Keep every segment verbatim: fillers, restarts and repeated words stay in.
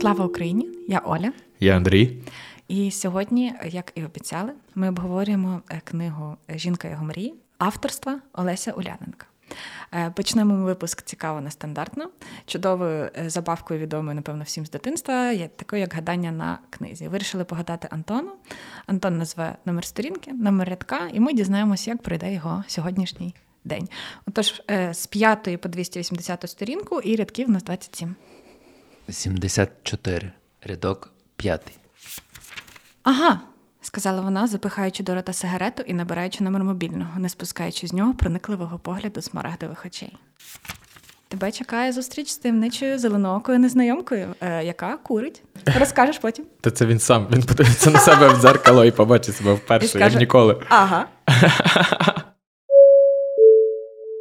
Слава Україні! Я Оля. Я Андрій. І сьогодні, як і обіцяли, ми обговорюємо книгу «Жінка його мрії» авторства Олеся Уляненка. Почнемо випуск цікаво нестандартно, чудовою забавкою відомою, напевно, всім з дитинства, є такою, як гадання на книзі. Вирішили погадати Антону. Антон назве номер сторінки, номер рядка, і ми дізнаємося, як пройде його сьогоднішній день. Отож, з п'ятої по двісті вісімдесяту сторінку, і рядків у нас двадцять сім. сімдесят чотири. Рядок п'ятий. Ага, сказала вона, запихаючи до рота сигарету і набираючи номер мобільного, не спускаючи з нього проникливого погляду смарагдових очей. Тебе чекає зустріч з таємничою зеленоокою незнайомкою, е, яка курить. Розкажеш потім. Та це він сам, він подивиться на себе в дзеркало і побачить себе вперше, як ніколи. Ага.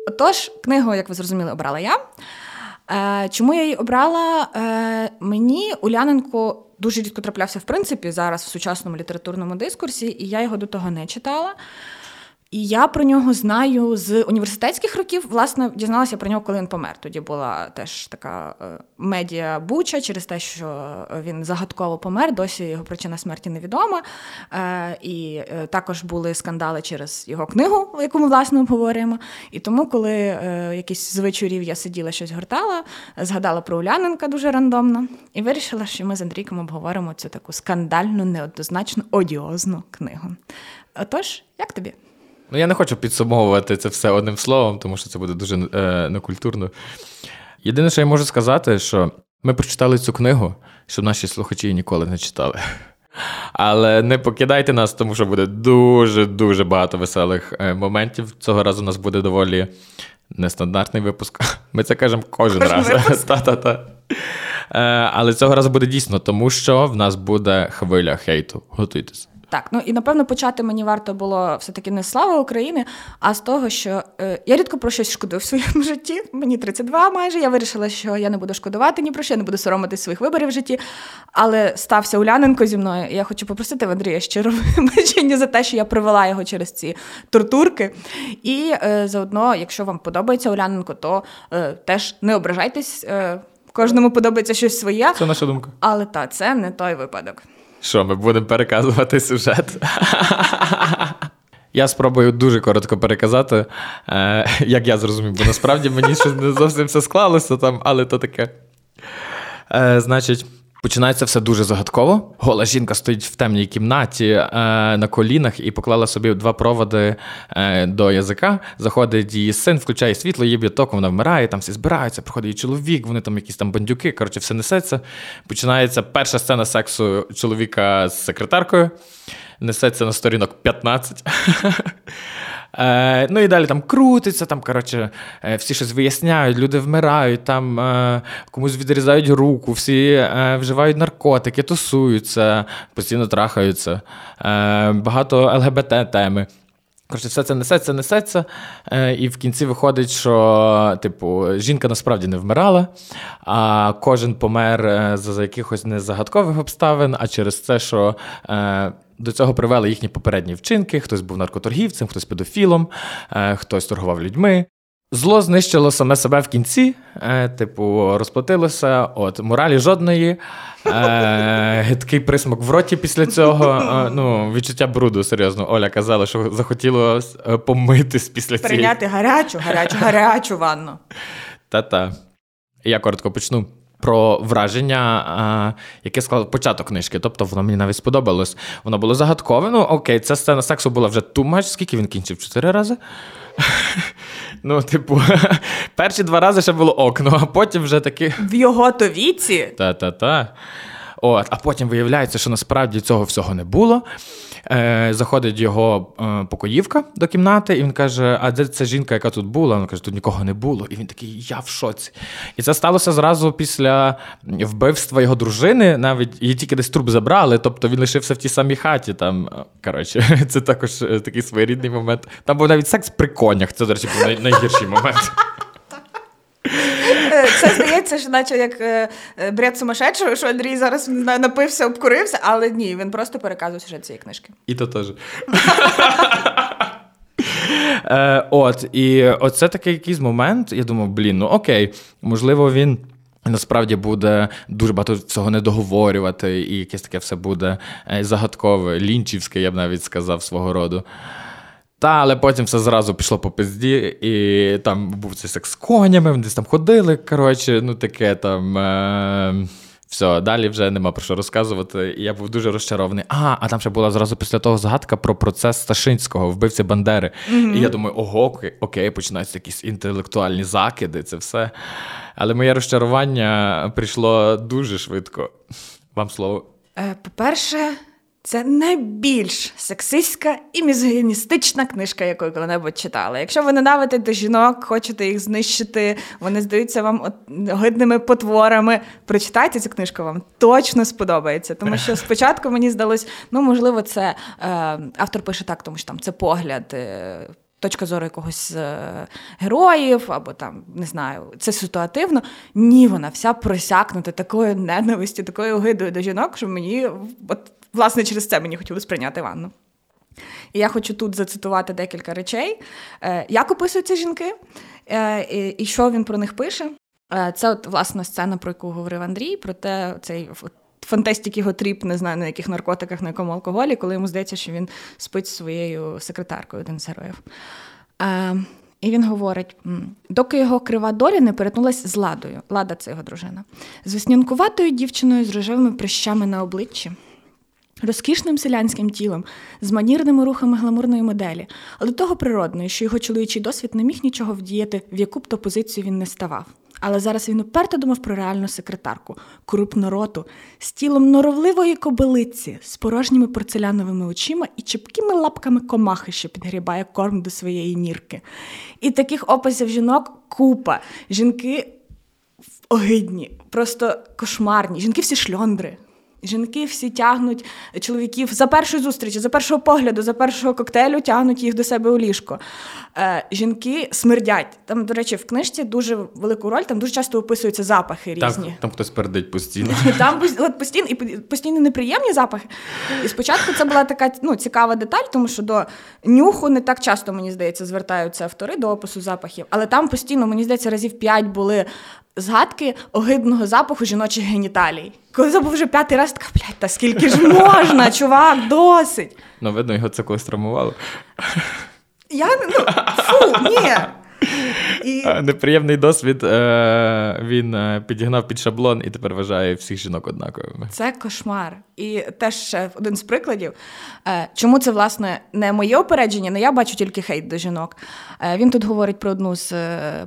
Отож, книгу, як ви зрозуміли, обрала я. Е, чому я її обрала? Е, мені Уляненко дуже рідко траплявся, в принципі, зараз в сучасному літературному дискурсі, і я його до того не читала. І я про нього знаю з університетських років. Власне, дізналася про нього, коли він помер. Тоді була теж така медіабуча через те, що він загадково помер, досі його причина смерті невідома. І також були скандали через його книгу, яку ми, власне, обговорюємо. І тому, коли якісь з вечорів я сиділа, щось гортала, згадала про Уляненка дуже рандомно і вирішила, що ми з Андрійком обговоримо цю таку скандальну, неоднозначно одіозну книгу. Отож, як тобі? Ну, я не хочу підсумовувати це все одним словом, тому що це буде дуже е, некультурно. Єдине, що я можу сказати, що ми прочитали цю книгу, що наші слухачі ніколи не читали. Але не покидайте нас, тому що буде дуже-дуже багато веселих моментів. Цього разу у нас буде доволі нестандартний випуск. Ми це кажемо кожен, кожен раз. Та-та-та. Е, але цього разу буде дійсно, тому що в нас буде хвиля хейту. Готуйтесь. Так, ну і, напевно, почати мені варто було все-таки не з слави України, а з того, що е, я рідко про щось шкодую в своєму житті, мені тридцять два майже, я вирішила, що я не буду шкодувати ні про що, я не буду соромитись своїх виборів в житті, але стався Уляненко зі мною, і я хочу попросити в Андрія щиро вибачення за те, що я провела його через ці тортурки, і е, заодно, якщо вам подобається Уляненко, то е, теж не ображайтесь, е, кожному подобається щось своє. Це наша думка. Але та, це не той випадок. Що, ми будемо переказувати сюжет? Я спробую дуже коротко переказати, е, як я зрозумів, бо насправді мені ще не зовсім все склалося там, але то таке. Е, значить, починається все дуже загадково. Гола жінка стоїть в темній кімнаті е, на колінах і поклала собі два проводи е, до язика. Заходить її син, включає світло, її б'є током, вона вмирає, там всі збираються, приходить її чоловік, вони там якісь там бандюки, коротше, все несеться. Починається перша сцена сексу чоловіка з секретаркою. Несеться на сторінок п'ятнадцять. Ну і далі там крутиться, там, коротше, всі щось виясняють, люди вмирають, там комусь відрізають руку, всі вживають наркотики, тусуються, постійно трахаються, багато ел ге бе те-теми. Коротше, все це несеться, несеться, і в кінці виходить, що, типу, жінка насправді не вмирала, а кожен помер за якихось незагадкових обставин, а через те, що до цього привели їхні попередні вчинки. Хтось був наркоторгівцем, хтось педофілом, хтось торгував людьми. Зло знищило саме себе в кінці, типу, розплатилося, от, моралі жодної, е, гидкий присмак в роті після цього, е, ну, відчуття бруду, серйозно, Оля казала, що захотіло помитись після цього. Прийняти цієї... гарячу, гарячу, гарячу ванну. Та-та. Я коротко почну. Про враження, яке склав початок книжки. Тобто, воно мені навіть сподобалось. Воно було загадкове. Ну, окей, ця сцена сексу була вже too much. Скільки він кінчив? Чотири рази? Ну, типу, перші два рази ще було окно, а потім вже таки... В його-то віці? Та-та-та. От, а потім виявляється, що насправді цього всього не було. Е, заходить його е, покоївка до кімнати, і він каже, а де ця жінка, яка тут була? Вона каже, тут нікого не було. І він такий, я в шоці. І це сталося зразу після вбивства його дружини, навіть її тільки десь труп забрали, тобто він лишився в тій самій хаті. Там, коротше, це також такий своєрідний момент. Там був навіть секс при конях, це, до речі, був най- найгірший момент. Це здається, що наче як бред сумасшедшого, що Андрій зараз напився, обкурився, але ні, він просто переказує сюжет цієї книжки. І то теж. От, і оце такий якийсь момент, я думав, блін, ну окей, можливо, він насправді буде дуже багато всього недоговорювати, і якесь таке все буде загадкове, лінчівське, я б навіть сказав, свого роду. Та, але потім все зразу пішло по пизді, і там був цей секс з конями, вони десь там ходили, коротше, ну таке там... Е- Все, далі вже нема про що розказувати, і я був дуже розчарований. А, а там ще була зразу після того згадка про процес Сташинського, вбивці Бандери. Mm-hmm. І я думаю, ого, окей, починаються якісь інтелектуальні закиди, це все. Але моє розчарування прийшло дуже швидко. Вам слово. По-перше, це найбільш сексистська і мізогіністична книжка, яку я коли-небудь читала. Якщо ви ненавидите жінок, хочете їх знищити, вони здаються вам огидними потворами, прочитайте цю книжку, вам точно сподобається. Тому що спочатку мені здалось, ну, можливо, це е, автор пише так, тому що там це погляд, е, точка зору якогось е, героїв, або там, не знаю, це ситуативно. Ні, вона вся просякнута такою ненавистю, такою огидою до жінок, що мені... от, власне, через це мені хотілося прийняти ванну. І я хочу тут зацитувати декілька речей. Як описуються жінки, і що він про них пише. Це, от, власне, сцена, про яку говорив Андрій, про те, цей фантастик його тріп, не знаю, на яких наркотиках, на якому алкоголі, коли йому здається, що він спить з своєю секретаркою, один з героїв. І він говорить, доки його крива доля не перетнулась з Ладою. Лада – це його дружина. З веснянкуватою дівчиною з рожевими прищами на обличчі. Розкішним селянським тілом, з манірними рухами гламурної моделі, але того природної, що його чоловічий досвід не міг нічого вдіяти, в яку б то позицію він не ставав. Але зараз він уперто думав про реальну секретарку, крупнороту, з тілом норовливої кобилиці, з порожніми порцеляновими очима і чіпкими лапками комахи, що підгрібає корм до своєї нірки. І таких описів жінок купа. Жінки огидні, просто кошмарні. Жінки всі шльондри. Жінки всі тягнуть чоловіків за першої зустрічі, за першого погляду, за першого коктейлю тягнуть їх до себе у ліжко. Е, жінки смердять. Там, до речі, в книжці дуже велику роль, там дуже часто описуються запахи різні. Так, там хтось пердить постійно. Там от, постійно, і постійно неприємні запахи. І спочатку це була така, ну, цікава деталь, тому що до нюху не так часто, мені здається, звертаються автори до опису запахів. Але там постійно, мені здається, разів п'ять були згадки огидного запаху жіночих геніталій. Коли забув вже п'ятий раз, така, блядь, та скільки ж можна, чувак, досить. Ну, видно, його це колись травмувало. Я, ну, фу, ні. І... Неприємний досвід, він підігнав під шаблон і тепер вважає всіх жінок однаковими. Це кошмар. І теж один з прикладів, чому це, власне, не моє опередження, але я бачу тільки хейт до жінок. Він тут говорить про одну з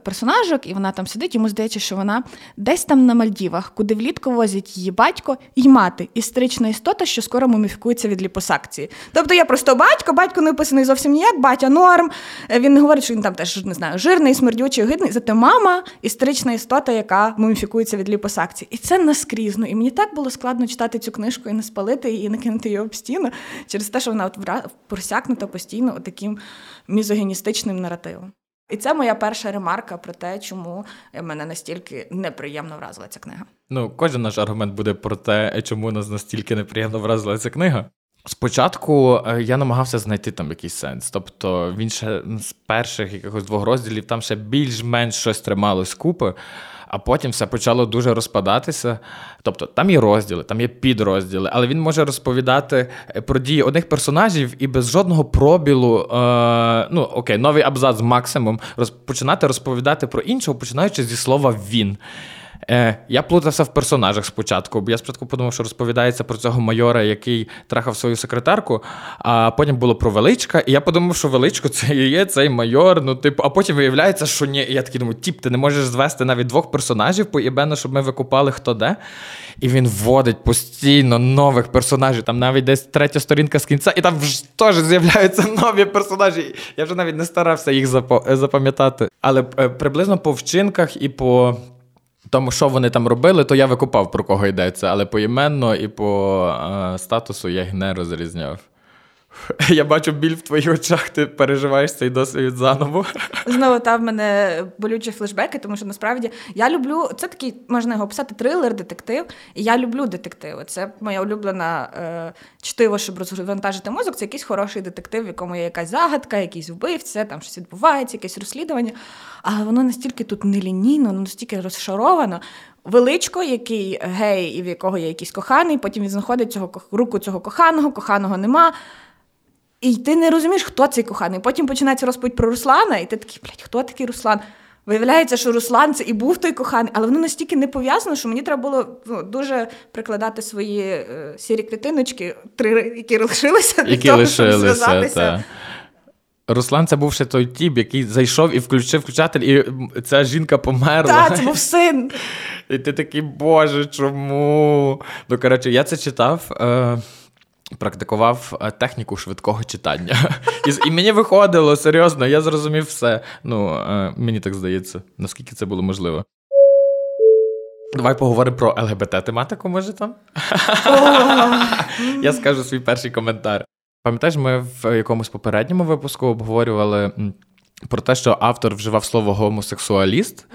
персонажок, і вона там сидить, йому здається, що вона десь там на Мальдівах, куди влітку возять її батько і мати, істерична істота, що скоро муміфікується від ліпосакції. Тобто я просто батько, батько не описаний зовсім ніяк, батя норм, він не говорить, що він там теж, не знаю, жирний, смердючий, огидний, зате мама – істерична істота, яка муміфікується від ліпосакції. І це наскрізно. І мені так було складно читати цю книжку і не спалити її, і не кинути її об стіну через те, що вона от просякнута постійно от таким мізогіністичним наративом. І це моя перша ремарка про те, чому мене настільки неприємно вразила ця книга. Ну, кожен наш аргумент буде про те, чому нас настільки неприємно вразила ця книга. Спочатку я намагався знайти там якийсь сенс. Тобто він ще з перших якихось двох розділів там ще більш-менш щось трималось купи, а потім все почало дуже розпадатися. Тобто там є розділи, там є підрозділи, але він може розповідати про дії одних персонажів і без жодного пробілу, е, ну окей, новий абзац максимум, роз, починати розповідати про іншого, починаючи зі слова «він». Я плутався в персонажах спочатку, бо я спочатку подумав, що розповідається про цього майора, який трахав свою секретарку, а потім було про Величка, і я подумав, що Величко це і є цей майор, ну типу, а потім виявляється, що ні, і я такий думаю, тіп, ти не можеш звести навіть двох персонажів поєбено, щоб ми викупали хто де, і він вводить постійно нових персонажів, там навіть десь третя сторінка з кінця, і там теж з'являються нові персонажі, я вже навіть не старався їх запам'ятати, але приблизно по вчинках і по... тому, що вони там робили, то я викупав, про кого йдеться, але поіменно і по е, статусу я їх не розрізняв. Я бачу біль в твоїх очах, ти переживаєш цей досвід заново. Знову там в мене болючі флешбеки, тому що насправді я люблю, це такий, можна його описати, трилер, детектив, і я люблю детективи. Це моя улюблена е, чтиво, щоб розвантажити мозок, це якийсь хороший детектив, в якому є якась загадка, якийсь вбивця, там щось відбувається, якесь розслідування, але воно настільки тут нелінійно, настільки розшаровано, Величко, який гей і в якого є якийсь коханий, потім він знаходить цього, руку цього коханого, коханого нема. І ти не розумієш, хто цей коханий. Потім починається розповідь про Руслана, і ти такий, блядь, хто такий Руслан? Виявляється, що Руслан це і був той коханий, але воно настільки не пов'язано, що мені треба було ну, дуже прикладати свої е, сірі клітиночки, три, які лишилися, які для того, лишилися, щоб зв'язатися. Та. Руслан, це був ще той тіп, який зайшов і включив включатель, і ця жінка померла. Так, це був син. І ти такий, боже, чому? Ну, коротше, я це читав, е, практикував техніку швидкого читання. І, і мені виходило, серйозно, я зрозумів все. Ну, е, мені так здається, наскільки це було можливо. Давай поговоримо про ЛГБТ-тематику, може, там? Я скажу свій перший коментар. Пам'ятаєш, ми в якомусь попередньому випуску обговорювали про те, що автор вживав слово «гомосексуаліст»,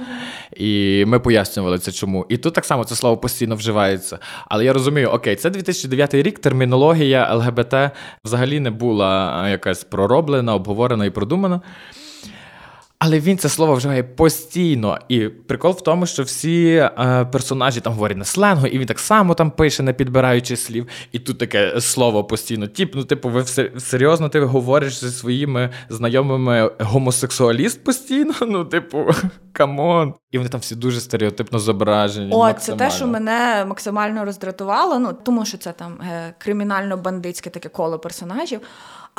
і ми пояснювали це чому. І тут так само це слово постійно вживається. Але я розумію, окей, це дві тисячі дев'ятий рік, термінологія ЛГБТ взагалі не була якась пророблена, обговорена і продумана. Але він це слово вживає постійно. І прикол в тому, що всі е, персонажі там говорять на сленгу, і він так само там пише, не підбираючи слів. І тут таке слово постійно. Тіп, ну, типу, ви серйозно ти говориш зі своїми знайомими гомосексуаліст постійно? Ну, типу, камон. І вони там всі дуже стереотипно зображені. О, це те, що мене максимально роздратувало. Ну, тому що це там е, кримінально-бандитське таке коло персонажів.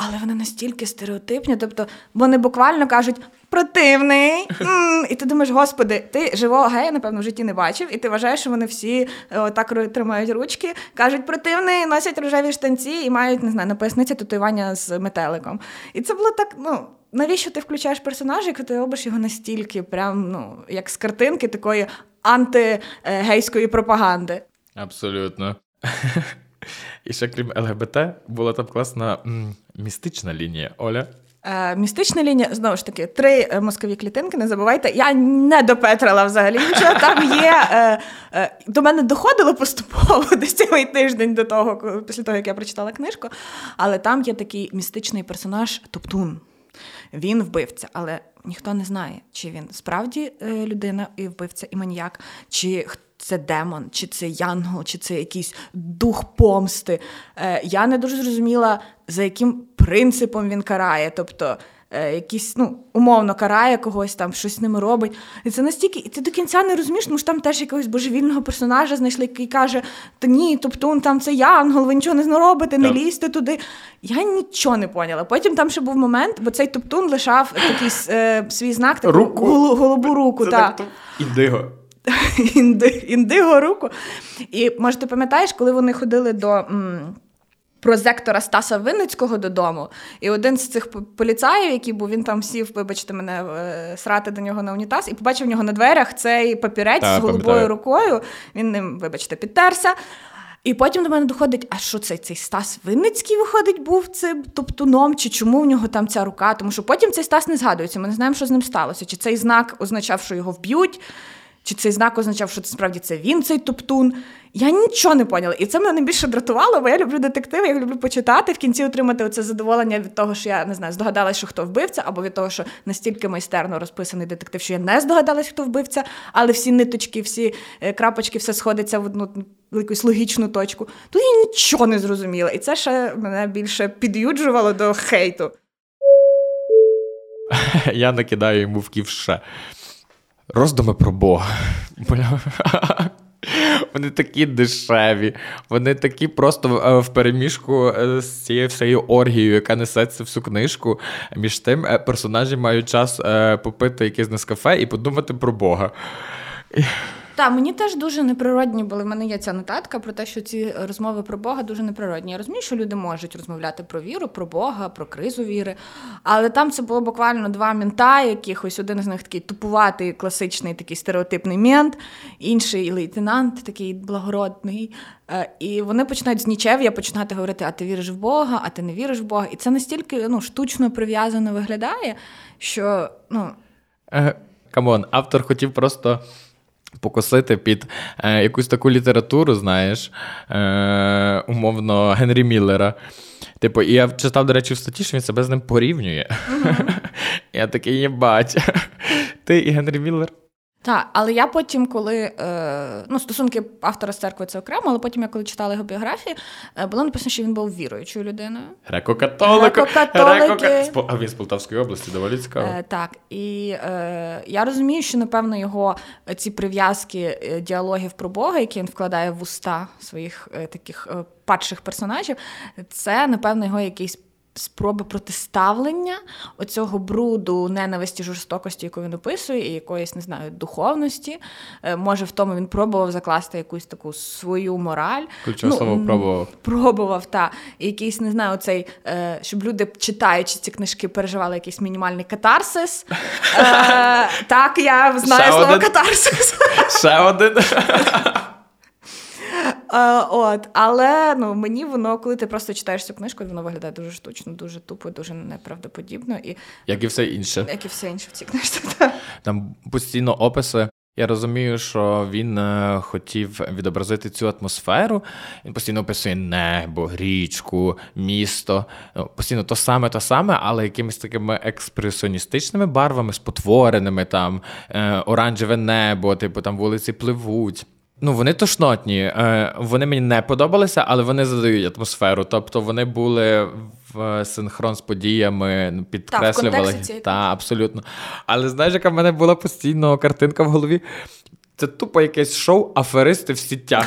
Але вони настільки стереотипні, тобто вони буквально кажуть «противний», і ти думаєш, господи, ти живого гея, напевно, в житті не бачив, і ти вважаєш, що вони всі так тримають ручки, кажуть «противний», носять рожеві штанці і мають, не знаю, на поясниці татуювання з метеликом. І це було так, ну, навіщо ти включаєш персонажа, як ти робиш його настільки, прям, ну, як з картинки такої антигейської пропаганди. Абсолютно. І ще, крім ЛГБТ, була там класна м- містична лінія. Оля? Е, містична лінія, знову ж таки, три мозкові клітинки, не забувайте. Я не допетрила взагалі нічого. Там є... Е, е, до мене доходило поступово десь цілий тиждень до того, після того, як я прочитала книжку. Але там є такий містичний персонаж Топтун. Він вбивця, але ніхто не знає, чи він справді е, людина і вбивця, і маніяк, чи хто. Це демон, чи це янгол, чи це якийсь дух помсти. Е, я не дуже зрозуміла, за яким принципом він карає. Тобто, е, якийсь, ну, умовно карає когось, там, щось з ними робить. І це настільки... І ти до кінця не розумієш, тому що там теж якогось божевільного персонажа знайшли, який каже, та ні, Топтун, там це янгол, ви нічого не робите, не лізьте туди. Я нічого не поняла. Потім там ще був момент, бо цей Топтун лишав такий е, свій знак, таку руку. Гол, голубу руку. Це та. Так, індиго. Інди, індиго руку. І, може, ти пам'ятаєш, коли вони ходили до м, прозектора Стаса Винницького додому, і один з цих поліцаїв, який був, він там сів, вибачте мене, срати до нього на унітаз, і побачив в нього на дверях цей папірець Та, з голубою пам'ятаю. Рукою, він ним, вибачте, підтерся. І потім до мене доходить, а що це, цей Стас Винницький, виходить, був цим Топтуном, чи чому в нього там ця рука, тому що потім цей Стас не згадується, ми не знаємо, що з ним сталося, чи цей знак означав, що його вб'ють, чи цей знак означав, що це справді це він, цей Топтун. Я нічого не поняла. І це мене найбільше дратувало, бо я люблю детективи, я люблю почитати, в кінці отримати оце задоволення від того, що я, не знаю, здогадалась, що хто вбивця, або від того, що настільки майстерно розписаний детектив, що я не здогадалась, хто вбивця, але всі ниточки, всі крапочки, все сходиться в одну якусь логічну точку. Тут я нічого не зрозуміла. І це ще мене більше під'юджувало до хейту. Я накидаю йому в ківша. Роздуми про Бога. Бля. Вони такі дешеві. Вони такі просто в переміжку з цією всією оргією, яка несеться всю книжку. Між тим персонажі мають час попити якесь нескафе і подумати про Бога. Так, мені теж дуже неприродні були. В мене є ця нотатка про те, що ці розмови про Бога дуже неприродні. Я розумію, що люди можуть розмовляти про віру, про Бога, про кризу віри. Але там це було буквально два мента якихось. Один із них такий тупуватий, класичний, такий стереотипний мент. Інший лейтенант, такий благородний. І вони починають з нічев'я починати говорити, а ти віриш в Бога, а ти не віриш в Бога. І це настільки, ну, штучно прив'язано виглядає, що, ну... Камон, автор хотів просто... покосити під е, якусь таку літературу, знаєш, е, умовно, Генрі Міллера. Типу, і я читав, до речі, в статті, що він себе з ним порівнює. Mm-hmm. Я такий, єбать, ти і Генрі Міллер. Так, але я потім, коли, е, ну, стосунки автора з церквою – це окремо, але потім я, коли читала його біографію, було написано, що він був віруючою людиною. Греко-католик! Греко-католик! А він з Полтавської області, доволі цікаво. Е, так, і е, я розумію, що, напевно, його ці прив'язки діалогів про Бога, які він вкладає в уста своїх е, таких е, падших персонажів, це, напевно, його якийсь спроби протиставлення оцього бруду, ненависті, жорстокості, яку він описує, і якоїсь, не знаю, духовності. Може, в тому він пробував закласти якусь таку свою мораль. Ключове ну, слово пробував. Пробував, так. І якийсь, не знаю, цей, щоб люди, читаючи ці книжки, переживали якийсь мінімальний катарсис. Так, я знаю слово катарсис. Ще один. Uh, от, але ну, мені воно, коли ти просто читаєш цю книжку, воно виглядає дуже штучно, дуже тупо, дуже неправдоподібно. І... Як і все інше. Як і все інше в цій книжці, так. Там постійно описи. Я розумію, що він хотів відобразити цю атмосферу. Він постійно описує небо, річку, місто. Постійно то саме, то саме, але якимись такими експресіоністичними барвами, спотвореними, там, оранжеве небо, типу, там вулиці пливуть. Ну, вони тошнотні, вони мені не подобалися, але вони задають атмосферу. Тобто вони були в синхрон з подіями, підкреслювали. Так, та, абсолютно. Але знаєш, яка в мене була постійно картинка в голові? Це тупо якесь шоу «Аферисти в сітях».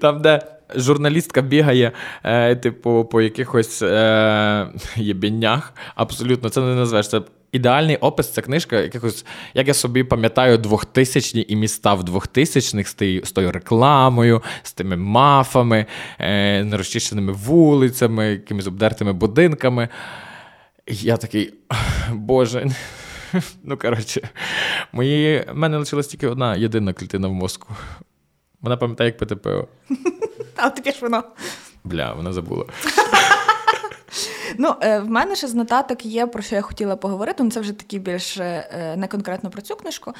Там, де журналістка бігає, типу, по якихось єбіннях. Абсолютно, це не назвеш. Це ідеальний опис, це книжка якихось, як я собі пам'ятаю, двохтисячні і міста в двохтисячних з тою рекламою, з тими мафами, е, нерозчищеними вулицями, якимись обдертими будинками. І я такий, боже, ну коротше, мої... в мене лишилась тільки одна єдина клітина в мозку. Вона пам'ятає, як пити пиво. А от таке ж воно. Бля, вона забула. Ну, в мене ще з нотаток є, про що я хотіла поговорити, ну це вже такі більш не конкретно про цю книжку,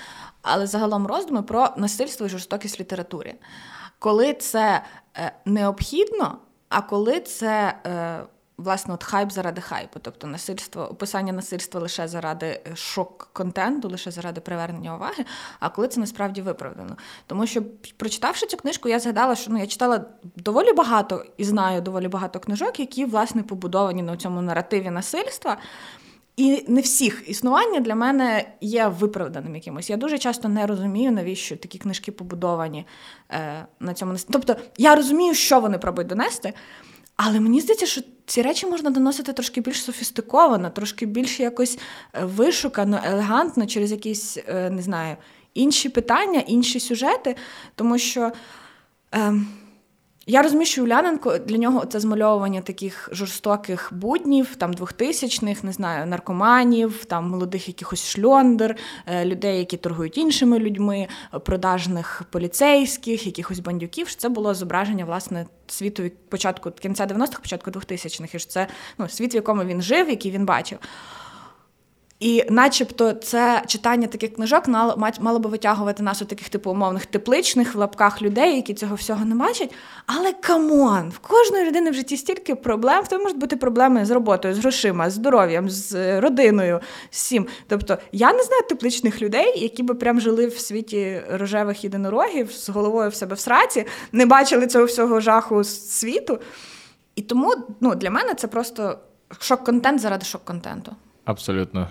але загалом роздуми про насильство і жорстокість в літературі. Коли це необхідно, а коли це, власне, от хайп заради хайпу, тобто насильство, описання насильства лише заради шок-контенту, лише заради привернення уваги, а коли це насправді виправдано. Тому що, прочитавши цю книжку, я згадала, що ну, я читала доволі багато і знаю доволі багато книжок, які, власне, побудовані на цьому наративі насильства. І не всіх існування для мене є виправданим якимось. Я дуже часто не розумію, навіщо такі книжки побудовані е, на цьому насильстві. Тобто, я розумію, що вони пробують донести, але мені здається, що ці речі можна доносити трошки більш софістиковано, трошки більш якось вишукано, елегантно, через якісь, не знаю, інші питання, інші сюжети. Тому що е, я розумію, що Уляненко, для нього це змальовування таких жорстоких буднів, там, двохтисячних, не знаю, наркоманів, там, молодих якихось шльондер, е, людей, які торгують іншими людьми, продажних поліцейських, якихось бандюків, що це було зображення, власне, світу початку кінця дев'яностих, початку двохтисячних, і що це ну, світ, в якому він жив, який він бачив. І начебто це читання таких книжок мало би витягувати нас у таких типу умовних тепличних в лапках людей, які цього всього не бачать. Але камон, в кожної людини в житті стільки проблем, в тому можуть бути проблеми з роботою, з грошима, з здоров'ям, з родиною, з всім. Тобто я не знаю тепличних людей, які би прям жили в світі рожевих єдинорогів, з головою в себе в сраці, не бачили цього всього жаху світу. І тому ну, для мене це просто шок-контент заради шок-контенту. Абсолютно.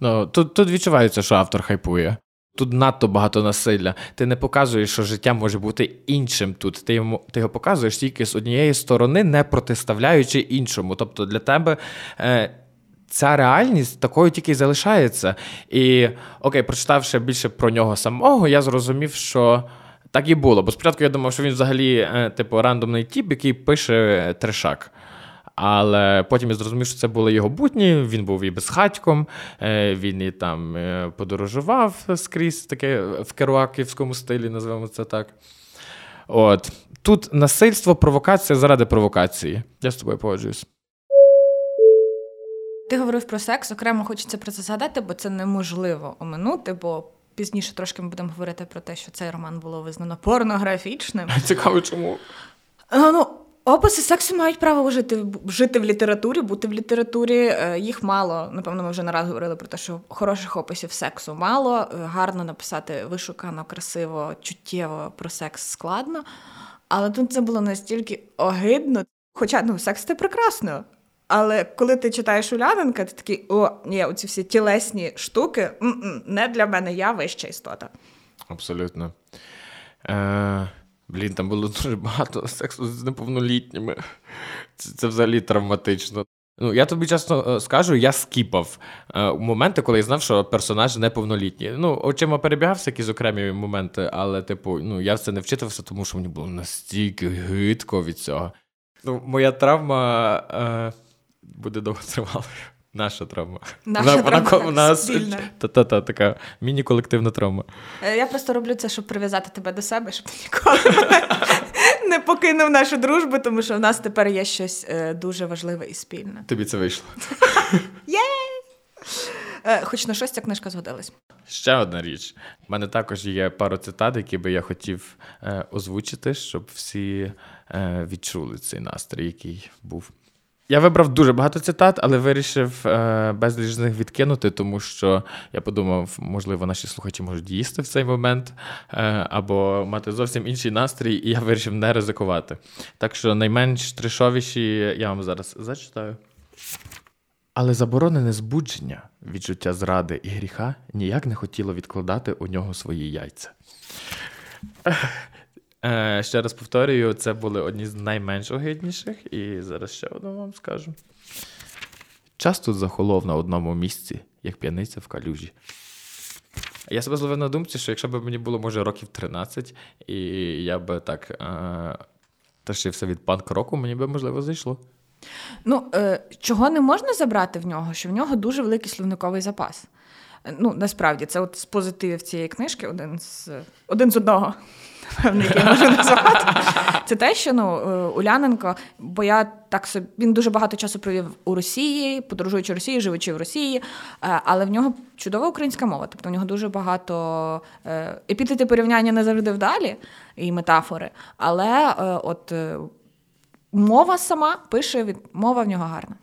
Ну, тут, тут відчувається, що автор хайпує. Тут надто багато насилля. Ти не показуєш, що життя може бути іншим тут. Ти, йому, ти його показуєш тільки з однієї сторони, не протиставляючи іншому. Тобто для тебе е, ця реальність такою тільки й залишається. І, окей, прочитавши більше про нього самого, я зрозумів, що так і було. Бо спочатку я думав, що він взагалі е, типу рандомний тіп, який пише трешак. Але потім я зрозумів, що це були його будні, він був і безхатьком, він і там подорожував скрізь, таке в керуаківському стилі, називаємо це так. От. Тут насильство, провокація заради провокації. Я з тобою погоджуюсь. Ти говорив про секс, окремо хочеться про це згадати, бо це неможливо оминути, бо пізніше трошки ми будемо говорити про те, що цей роман було визнано порнографічним. Цікаво, чому? Ну, Описи сексу мають право жити, жити в літературі, бути в літературі. Їх мало. Напевно, ми вже не раз говорили про те, що хороших описів сексу мало. Гарно написати вишукано, красиво, чуттєво про секс складно. Але тут це було настільки огидно. Хоча, ну, секс – це прекрасно. Але коли ти читаєш Уляненка, ти такий, о, ні, оці всі тілесні штуки, не для мене, я вища істота. Абсолютно. Е... Блін, там було дуже багато сексу з неповнолітніми. Це, це взагалі травматично. Ну, я тобі чесно скажу, я скіпав е, моменти, коли я знав, що персонаж неповнолітній. Ну, очима перебігався якісь окремі моменти, але, типу, ну, я в це не вчитувався, тому що мені було настільки гидко від цього. Ну, моя травма е, буде довго тривалою. Наша травма. Наша вона, травма, вона, вона, спільна. Та-та-та, така міні-колективна травма. Я просто роблю це, щоб прив'язати тебе до себе, щоб ти ніколи не покинув нашу дружбу, тому що в нас тепер є щось дуже важливе і спільне. Тобі це вийшло. Є! Хоч на щось ця книжка згодилась. Ще одна річ. У мене також є пару цитат, які би я хотів озвучити, щоб всі відчули цей настрій, який був. Я вибрав дуже багато цитат, але вирішив е- безліч з них відкинути, тому що я подумав, можливо, наші слухачі можуть їсти в цей момент, е- або мати зовсім інший настрій, і я вирішив не ризикувати. Так що найменш трешовіші я вам зараз зачитаю. Але заборонене збудження, відчуття зради і гріха ніяк не хотіло відкладати у нього свої яйця. Е, ще раз повторюю, це були одні з найменш огидніших, і зараз ще одну вам скажу. Час тут захолов на одному місці, як п'яниця в калюжі. Я себе зловив на думці, що якщо б мені було, може, років тринадцять, і я би так е, тащився від панк-року, мені би, можливо, зайшло. Ну, е, чого не можна забрати в нього, що в нього дуже великий словниковий запас. Ну, насправді, це от з позитивів цієї книжки, один з, один з одного, напевно, який можу назвати. Це те, що, ну, Уляненко, бо я так собі, він дуже багато часу провів у Росії, подорожуючи в Росії, живучи в Росії, але в нього чудова українська мова, тобто в нього дуже багато епітети порівняння не завжди вдалі, і метафори, але от мова сама пише, від мова в нього гарна.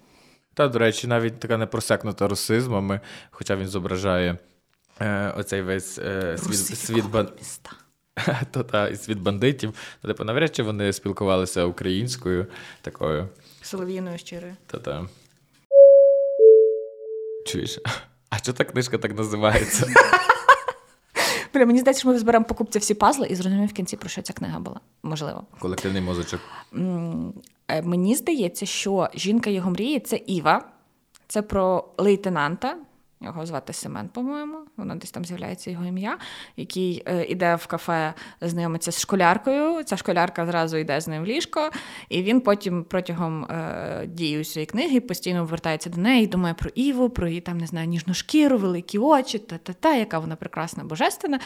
Та, до речі, навіть така непросякнута русизмами, хоча він зображає е, оцей весь е, світ, світ, бан... та, та, світ бандитів. Та, типу, навряд чи вони спілкувалися українською такою. Солов'їною щирою. Та-та. Чуєш? А чого та книжка так називається? Бля, мені здається, що ми зберемо покупця всі пазли і зрозуміємо в кінці, про що ця книга була. Можливо. Колективний мозочок. М- Мені здається, що «Жінка його мрії» – це Іва. Це про лейтенанта, його звати Семен, по-моєму, воно десь там з'являється його ім'я, який е, іде в кафе, знайомиться з школяркою, ця школярка зразу йде з ним в ліжко, і він потім протягом е, дії цієї книги постійно вертається до неї і думає про Іву, про її там, не знаю, ніжну шкіру, великі очі, та-та-та, яка вона прекрасна, божественна.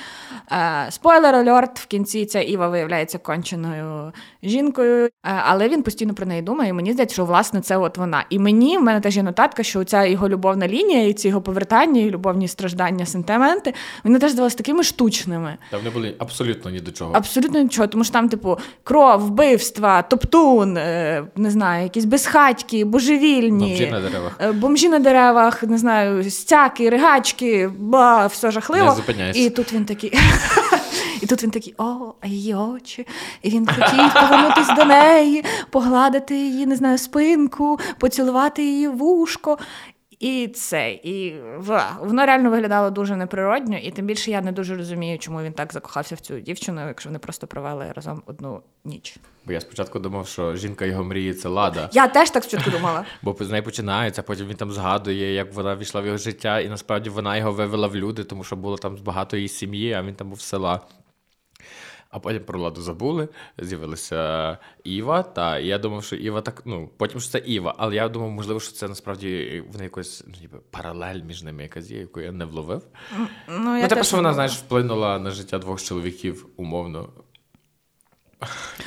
Е, спойлер алерт, в кінці ця Іва виявляється конченою жінкою, е, але він постійно про неї думає, і мені здається, що власне це от вона. І мені, в мене теж є нотатка, що ця його любовна лінія і ці його повертання і любовні страждання, сентименти, вони теж здавалися такими штучними. Та вони були абсолютно ні до чого. Абсолютно ні до чого, тому що там, типу, кров, вбивства, топтун, не знаю, якісь безхатьки, божевільні. Бомжі на деревах. Бомжі на деревах, не знаю, стяки, ригачки, ба, все жахливо. Не зупиняйся. І тут він такий... І тут він такий, о, а її очі, і він хотів повернутися до неї, погладити її, не знаю, спинку, поцілувати її в вушко. І це, і воно реально виглядало дуже неприродньо, і тим більше я не дуже розумію, чому він так закохався в цю дівчину, якщо вони просто провели разом одну ніч. Бо я спочатку думав, що «Жінка його мрії» – це Лада. Я теж так спочатку думала. Бо з неї починається, потім він там згадує, як вона війшла в його життя, і насправді вона його вивела в люди, тому що було там багато її сім'ї, а він там був з села. А потім про Ладу забули, з'явилася Іва, та я думав, що Іва так, ну, потім що це Іва, але я думав, можливо, що це насправді вони якось, ну, ніби паралель між ними якась є, яку я не вловив. Ну, ну я те, що вона, знаєш, вплинула на життя двох чоловіків умовно.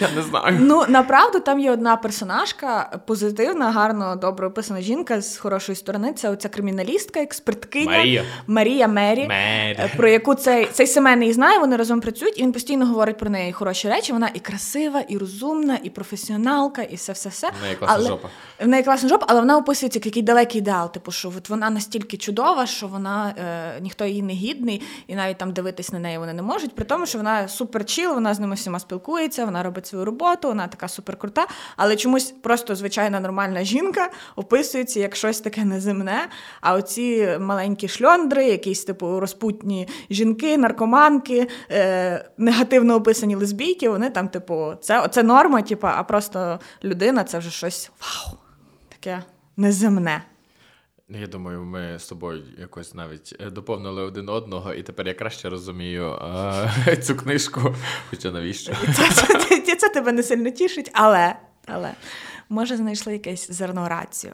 Я не знаю. Ну, направду, там є одна персонажка, позитивна, гарно, добре описана жінка з хорошої сторони. Це оця криміналістка, експертки Марія. Марія Мері, Мері, про яку цей, цей Семен її знає, вони разом працюють, і він постійно говорить про неї хороші речі. Вона і красива, і розумна, і професіоналка, і все-все-все. В неї класна але... жопа. В неї класна жопа, але вона описується як який далекий ідеал. Типу, що от вона настільки чудова, що вона, е, ніхто її не гідний, і навіть там дивитись на неї вони не можуть, при тому, що вона суперчіл, вона з ними всіма спілкується, вона робить свою роботу, вона така суперкрута, але чомусь просто звичайна нормальна жінка описується як щось таке неземне, а оці маленькі шльондри, якісь типу розпутні жінки, наркоманки, е- негативно описані лесбійки, вони там типу, це, це норма, типу, а просто людина це вже щось вау, таке неземне. Я думаю, ми з тобою якось навіть доповнили один одного, і тепер я краще розумію е- цю книжку, хоча навіщо? Це, це, це, це тебе не сильно тішить, але, але може знайшли якесь зерно рацію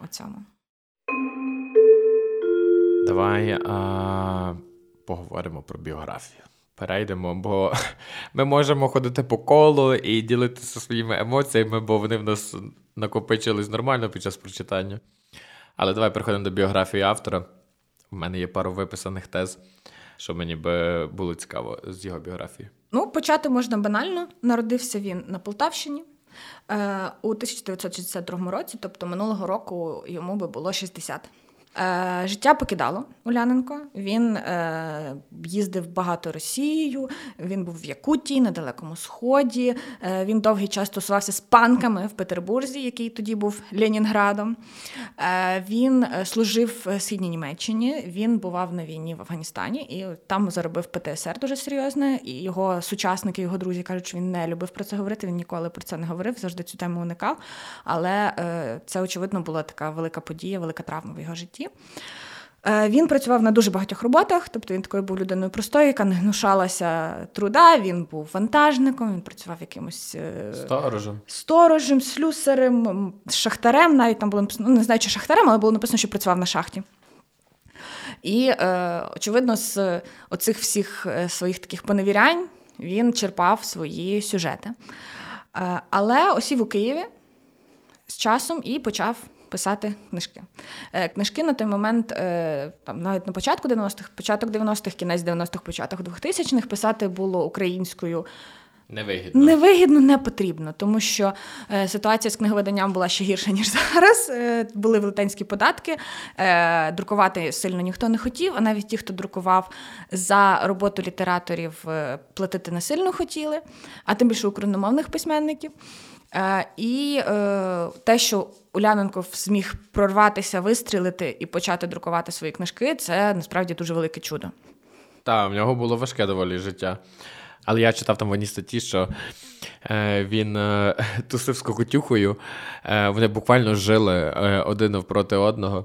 у цьому. Давай е- поговоримо про біографію. Перейдемо, бо ми можемо ходити по колу і ділитися своїми емоціями, бо вони в нас накопичились нормально під час прочитання. Але давай переходимо до біографії автора. У мене є пару виписаних тез, що мені би було цікаво з його біографії. Ну, почати можна банально. Народився він на Полтавщині е, у тисяча дев'ятсот шістдесят другому році, тобто минулого року йому би було шістдесят. Е, життя покидало Уляненко. Він е, їздив багато Росією, він був в Якутії, на Далекому Сході. Е, він довгий час тусувався з панками в Петербурзі, який тоді був Ленінградом. Е, він служив в Східній Німеччині, він бував на війні в Афганістані, і там заробив ПТСР дуже серйозне. І його сучасники, його друзі кажуть, що він не любив про це говорити, він ніколи про це не говорив, завжди цю тему уникав. Але е, це, очевидно, була така велика подія, велика травма в його житті. Він працював на дуже багатьох роботах, тобто він такою був людиною простою, яка не гнушалася труда, він був вантажником, він працював якимось сторожем, сторожем, слюсарем, шахтарем, навіть там було написано, ну, не знаю, чи шахтарем, але було написано, що працював на шахті. І, е, очевидно, з оцих всіх своїх таких поневірянь він черпав свої сюжети. Е, але осів у Києві з часом і почав писати книжки. Книжки на той момент, там, навіть на початку дев'яностих, початок дев'яностих, кінець дев'яностих, початок двохтисячних, писати було українською невигідно. Невигідно, не потрібно, тому що ситуація з книговиданням була ще гірша, ніж зараз. Були велетенські податки, друкувати сильно ніхто не хотів, а навіть ті, хто друкував за роботу літераторів, платити не сильно хотіли, а тим більше україномовних письменників. І те, що Уляненко зміг прорватися, вистрілити і почати друкувати свої книжки, це насправді дуже велике чудо. Так, в нього було важке доволі життя. Але я читав там в одній статті, що він тусив з Кокотюхою, вони буквально жили один навпроти одного.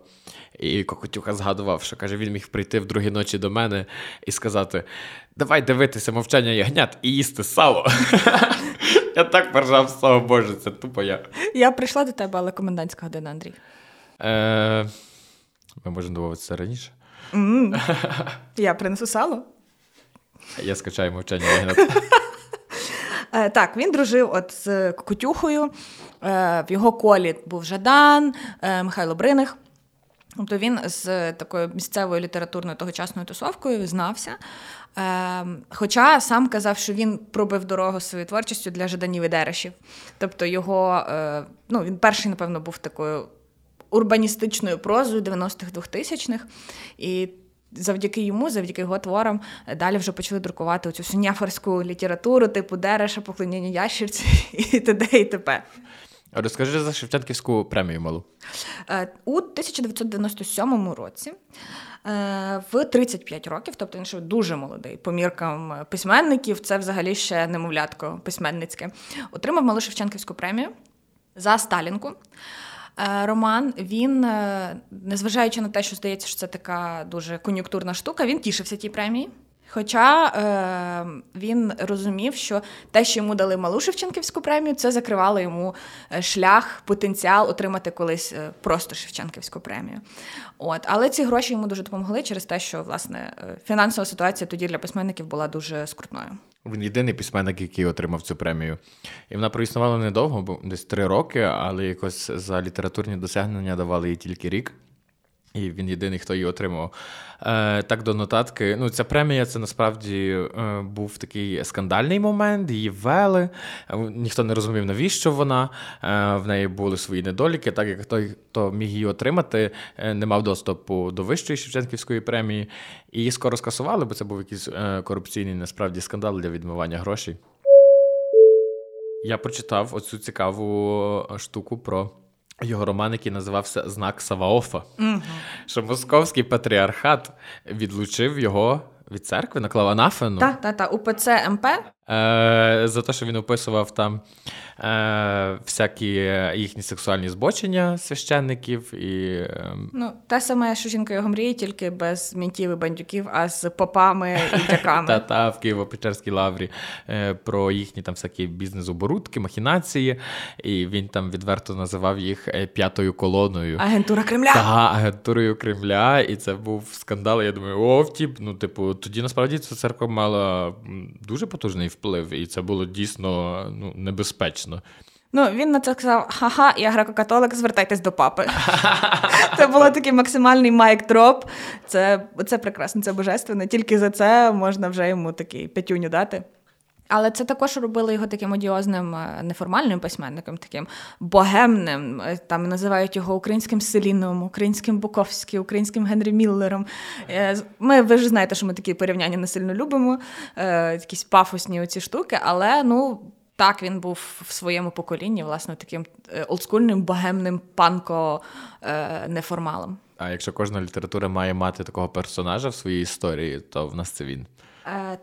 І Кокотюха згадував, що, каже, він міг прийти в другій ночі до мене і сказати: давай дивитися мовчання ягнят і їсти сало. Я так поржав, слава Боже, це тупо я. Я прийшла до тебе, але комендантська година, Андрій. Е, ми можемо домовитися раніше. Mm. Я принесу сало. Я скачаю мовчання ягнят. Так, він дружив от з Кокотюхою. В його колі був Жадан, Михайло Бриних. Тобто він з такою місцевою літературною тогочасною тусовкою знався. Хоча сам казав, що він пробив дорогу своєю творчістю для Жаданів і Дерешів. Тобто його, ну, він перший, напевно, був такою урбаністичною прозою дев'яностих-двохтисячних. І завдяки йому, завдяки його творам, далі вже почали друкувати цю сюняфарську літературу типу Дереша, Поклоніння ящірці і т.д. і т.п. Розкажи за Шевченківську премію малу. У тисяча дев'ятсот дев'яносто сьомому році, в тридцять п'ять років, тобто він ще дуже молодий, по міркам письменників, це взагалі ще немовлятко письменницьке, отримав Малу Шевченківську премію за Сталінку. Роман, він, незважаючи на те, що здається, що це така дуже кон'юнктурна штука, він тішився тій премії. Хоча е- він розумів, що те, що йому дали Малу Шевченківську премію, це закривало йому шлях, потенціал отримати колись просто Шевченківську премію. От. Але ці гроші йому дуже допомогли через те, що, власне, фінансова ситуація тоді для письменників була дуже скрутною. Він єдиний письменник, який отримав цю премію. І вона проіснувала недовго, бо десь три роки, але якось за літературні досягнення давали їй тільки рік. І він єдиний, хто її отримав. Е, так, до нотатки. Ну, ця премія, це насправді е, був такий скандальний момент, її ввели, е, ніхто не розумів, навіщо вона, е, в неї були свої недоліки, так як той, хто міг її отримати, е, не мав доступу до вищої Шевченківської премії. І її скоро скасували, бо це був якийсь е, корупційний, насправді, скандал для відмивання грошей. Я прочитав оцю цікаву штуку про його роман, який називався «Знак Саваофа», угу. що Московський патріархат відлучив його від церкви, наклав анафему. Так, так, так, У П Ц М П. Е, за те, що він описував там е, всякі їхні сексуальні збочення священників. І, е... ну, те саме, що «Жінка його мрії», тільки без мінтів і бандюків, а з попами і дяками. Та-та, в Києво-Печерській лаврі. Е, про їхні там всякі бізнес-оборудки, махінації. І він там відверто називав їх п'ятою колоною. Агентура Кремля. Так, агентурою Кремля. І це був скандал. Я думаю, о, втіп, ну, типу, тоді насправді ця церква мала дуже потужний вплив, і це було дійсно, ну, небезпечно. Ну, він на це сказав: ха-ха, я греко-католик, звертайтесь до папи. Це було такий максимальний майк-дроп. Це, це прекрасно, це божественно. Тільки за це можна вже йому такий п'ятюню дати. Але це також робило його таким одіозним неформальним письменником, таким богемним. Там називають його українським Селіном, українським Буковським, українським Генрі Міллером. Ми, ви ж знаєте, що ми такі порівняння не сильно любимо, якісь пафосні оці штуки, але, ну, так, він був в своєму поколінні, власне, таким олдскульним, богемним панко-неформалом. А якщо кожна література має мати такого персонажа в своїй історії, то в нас це він.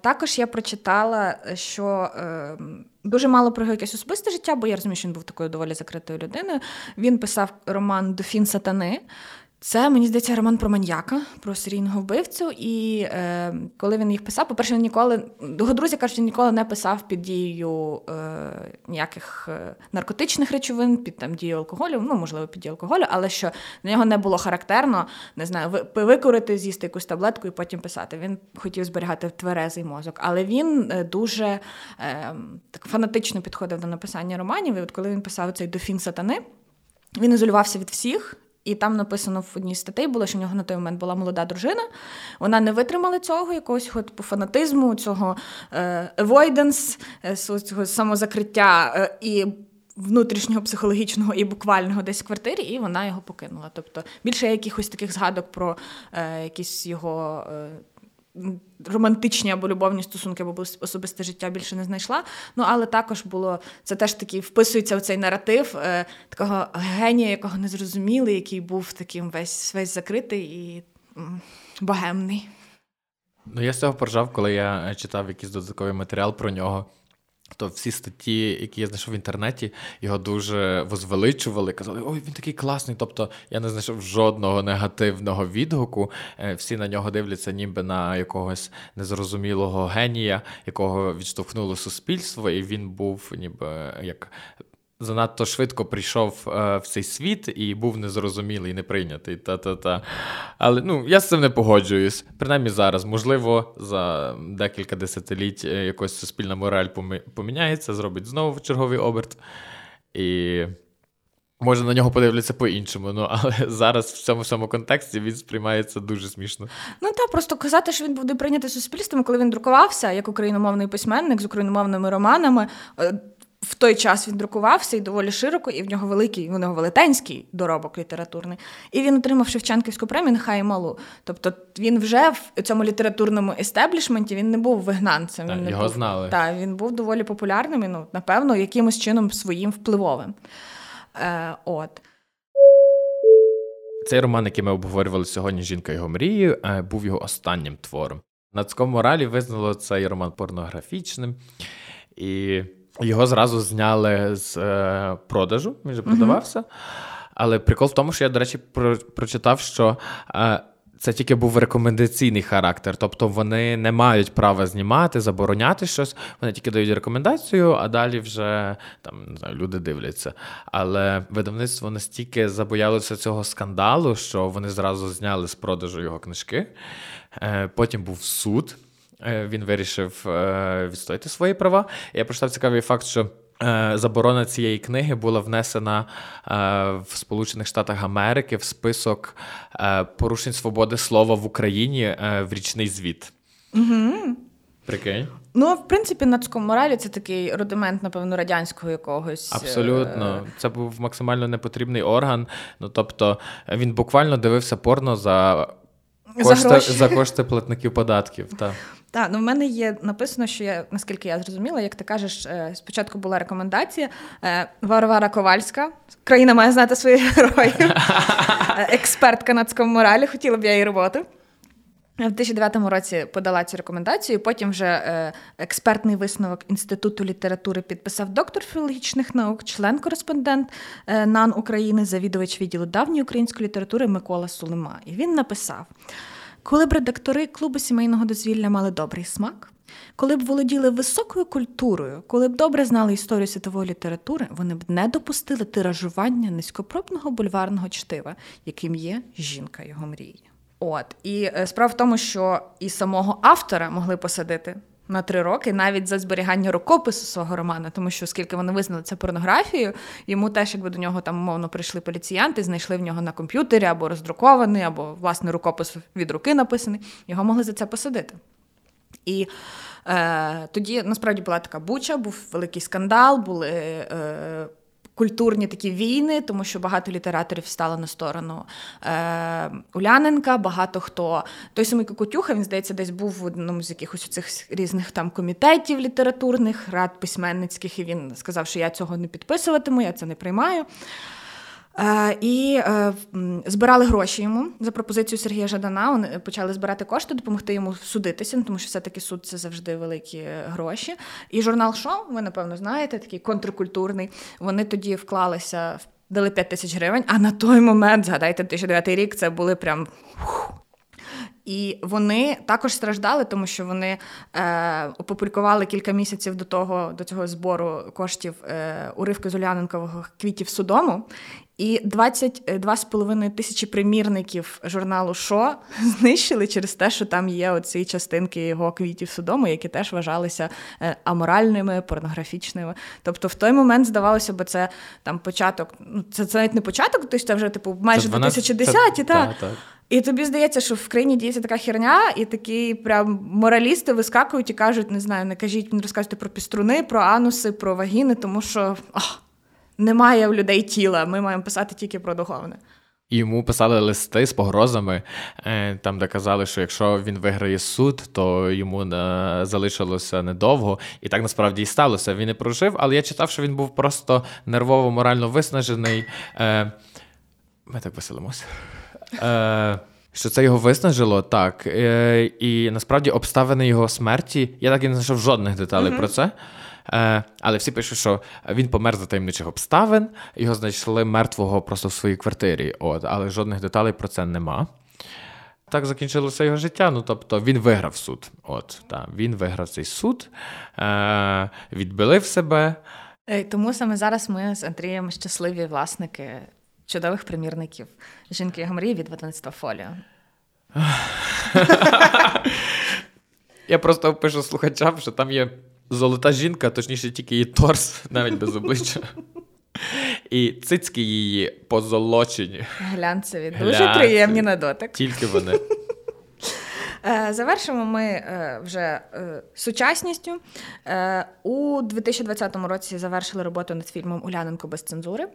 Також я прочитала, що е, дуже мало про його якесь особисте життя, бо я розумію, що він був такою доволі закритою людиною. Він писав роман «Дофін сатани». Це, мені здається, роман про маньяка, про серійного вбивцю. І е, коли він їх писав, по-перше, він ніколи, його друзі кажуть, він ніколи не писав під дією е, ніяких наркотичних речовин, під там дією алкоголю, ну, можливо, під дією алкоголю, але що для нього не було характерно, не знаю, викурити, з'їсти якусь таблетку і потім писати. Він хотів зберігати тверезий мозок, але він дуже е, так фанатично підходив до написання романів. І от коли він писав цей «Дофін сатани», він ізолювався від всіх. І там написано в одній статті було, що в нього на той момент була молода дружина. Вона не витримала цього якогось по фанатизму, цього avoidance, цього самозакриття і внутрішнього, психологічного і буквального десь в квартирі, і вона його покинула. Тобто більше якихось таких згадок про е, якісь його е, романтичні або любовні стосунки, або особисте життя більше не знайшла. Ну, але також було, це теж такий, вписується в цей наратив е, такого генія, якого не зрозуміли, який був таким весь, весь закритий і м- богемний. Ну, я з цього поржав, коли я читав якийсь додатковий матеріал про нього. То всі статті, які я знайшов в інтернеті, його дуже возвеличували, казали, ой, він такий класний, тобто я не знайшов жодного негативного відгуку, всі на нього дивляться ніби на якогось незрозумілого генія, якого відштовхнуло суспільство, і він був ніби як занадто швидко прийшов е, в цей світ і був незрозумілий, неприйнятий, та-та-та. Але, ну, я з цим не погоджуюсь, принаймні зараз. Можливо, за декілька десятиліть якось суспільна мораль помі... поміняється, зробить знову черговий оберт, і може на нього подивляться по-іншому, ну, але зараз в цьому самому контексті він сприймається дуже смішно. Ну, так, просто казати, що він буде прийнятий суспільством, коли він друкувався як україномовний письменник з україномовними романами, в той час він друкувався і доволі широко, і в нього великий, в нього велетенський доробок літературний. І він отримав Шевченківську премію, нехай і малу. Тобто він вже в цьому літературному естеблішменті, він не був вигнанцем. Так, він не його був, знали. Так, він був доволі популярним і, ну, напевно, якимось чином своїм впливовим. Е, от. Цей роман, який ми обговорювали сьогодні, «Жінка його мрії», був його останнім твором. Нацком моралі визнало цей роман порнографічним. І його зразу зняли з е, продажу, він же продавався. Mm-hmm. Але прикол в тому, що я, до речі, про, прочитав, що е, це тільки був рекомендаційний характер. Тобто вони не мають права знімати, забороняти щось. Вони тільки дають рекомендацію, а далі вже там, не знаю, люди дивляться. Але видавництво настільки забоялося цього скандалу, що вони зразу зняли з продажу його книжки. Е, потім був суд. він вирішив відстояти свої права. Я прочитав цікавий факт, що заборона цієї книги була внесена в Сполучених Штатах Америки в список порушень свободи слова в Україні в річний звіт. Угу. Прикинь. Ну, в принципі, нацкоморалі – це такий рудимент, напевно, радянського якогось. Абсолютно. Це був максимально непотрібний орган. Ну, тобто, він буквально дивився порно за кошти, за за кошти платників податків. Так. Так, ну в мене є написано, що я, наскільки я зрозуміла, як ти кажеш, спочатку була рекомендація. Варвара Ковальська, країна має знати своїх героїв, експертка нацкоморалі, хотіла б я її роботу. В дві тисячі дев'ятому році подала цю рекомендацію, потім вже експертний висновок Інституту літератури підписав доктор філологічних наук, член-кореспондент НАН України, завідувач відділу давньої української літератури Микола Сулима. І він написав: коли б редактори клубу сімейного дозвілля мали добрий смак, коли б володіли високою культурою, коли б добре знали історію світової літератури, вони б не допустили тиражування низькопробного бульварного чтива, яким є «Жінка його мрії». От. І справа в тому, що і самого автора могли посадити на три роки, навіть за зберігання рукопису свого роману, тому що, оскільки вони визнали це порнографією, йому теж, якби до нього там, умовно, прийшли поліціянти, знайшли в нього на комп'ютері, або роздрукований, або, власне, рукопис від руки написаний, його могли за це посадити. І е, тоді, насправді, була така буча, був великий скандал, були... Е, культурні такі війни, тому що багато літераторів стало на сторону е, Уляненка, багато хто. Той самий Кокотюха, він, здається, десь був в одному з якихось цих різних там комітетів літературних, рад письменницьких, і він сказав, що я цього не підписуватиму, я це не приймаю. Е, і е, збирали гроші йому за пропозицію Сергія Жадана, вони почали збирати кошти, допомогти йому судитися, тому що все-таки суд – це завжди великі гроші. І журнал Шо, ви, напевно, знаєте, такий контркультурний, вони тоді вклалися, дали п'ять тисяч гривень, а на той момент, згадайте, дві тисячі дев'ятий рік, це були прям... І вони також страждали, тому що вони е, опублікували кілька місяців до того, до цього збору коштів е, уривки з Уляненкового «Квітів судому». І двадцять дві з половиною тисячі примірників журналу «Шо» знищили через те, що там є оці частинки його «Квітів судому», які теж вважалися аморальними, порнографічними. Тобто в той момент здавалося б, це там початок, ну це, це навіть не початок, тобто це вже типу майже дві тисячі десятий, так. І тобі здається, що в країні діється така херня, і такі прям моралісти вискакують і кажуть, не знаю, не кажіть, не розказуйте про піструни, про ануси, про вагіни, тому що... Ах, немає в людей тіла, ми маємо писати тільки про духовне. Йому писали листи з погрозами, там, де казали, що якщо він виграє суд, то йому залишилося недовго. І так насправді і сталося. Він не прожив, але я читав, що він був просто нервово-морально виснажений. Ми так веселимося. Що це його виснажило, так. І насправді обставини його смерті, я так і не знайшов жодних деталей mm-hmm. про це. Але всі пишуть, що він помер за таємничих обставин, його знайшли мертвого просто в своїй квартирі. От, але жодних деталей про це нема. Так закінчилося його життя. Ну, тобто, він виграв суд. От, та, він виграв цей суд, е- відбілив себе. Тому саме зараз ми з Андрієм щасливі власники чудових примірників «Жінки його мрії» від дванадцять фоліо. Я просто пишу слухачам, що там є золота жінка, точніше тільки її торс, навіть без обличчя. І цицьки її позолочені. Глянцеві, дуже Глянцеві. Приємні на дотик. Тільки вони. Завершимо ми вже сучасністю. У дві тисячі двадцятому році завершили роботу над фільмом «Уляненко без цензури».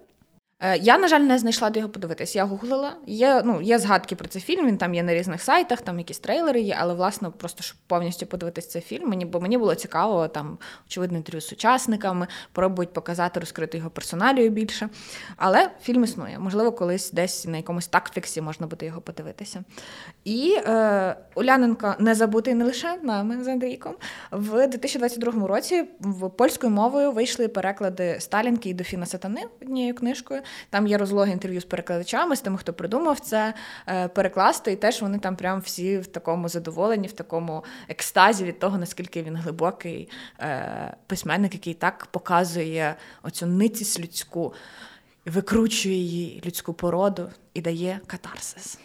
Я, на жаль, не знайшла, де його подивитись. Я гуглила. Є, ну, є згадки про цей фільм, він там є на різних сайтах, там якісь трейлери є, але, власне, просто щоб повністю подивитись цей фільм, мені, бо мені було цікаво, там, очевидно, інтерв'ю з учасниками, пробують показати, розкрити його персоналію більше. Але фільм існує. Можливо, колись десь на якомусь такфіксі можна буде його подивитися. І е, Уляненко не забутий не лише нами з Андрійком. В дві тисячі двадцять другому році в польською мовою вийшли переклади «Сталінки» і «Дофіна сатани» однією книжкою. Там є розлоги інтерв'ю з перекладачами, з тими, хто придумав це, перекласти. І теж вони там прям всі в такому задоволенні, в такому екстазі від того, наскільки він глибокий письменник, який так показує оцю ницість людську, викручує її людську породу і дає катарсис.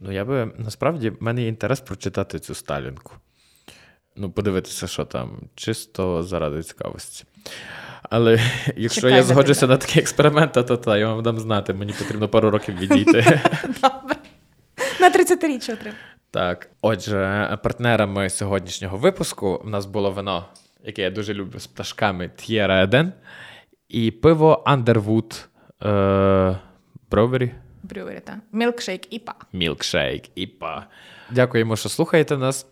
Ну, я би, насправді, в мене є інтерес прочитати цю Сталінку. ну, подивитися, що там, чисто заради цікавості. Але якщо Чекай я згоджуся на такі експерименти, то та, я вам дам знати, мені потрібно пару років відійти. Добре. На тридцятиріччя отримав. Так. Отже, партнерами сьогоднішнього випуску в нас було вино, яке я дуже люблю, з пташками T'iera Eden, і пиво Андервуд Бровері. Бровері, так. Мілкшейк ай пі ей. Мілкшейк ай пі ей. Дякуємо, що слухаєте нас.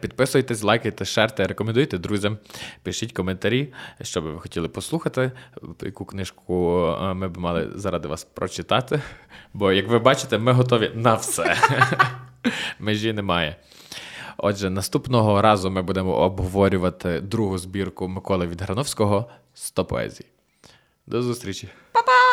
Підписуйтесь, лайкайте, шерте, рекомендуйте друзям, пишіть коментарі, що би ви хотіли послухати, яку книжку ми б мали заради вас прочитати, бо, як ви бачите, ми готові на все. Межі немає. Отже, наступного разу ми будемо обговорювати другу збірку Миколи Відграновського «Сто поезій». До зустрічі! Па-па!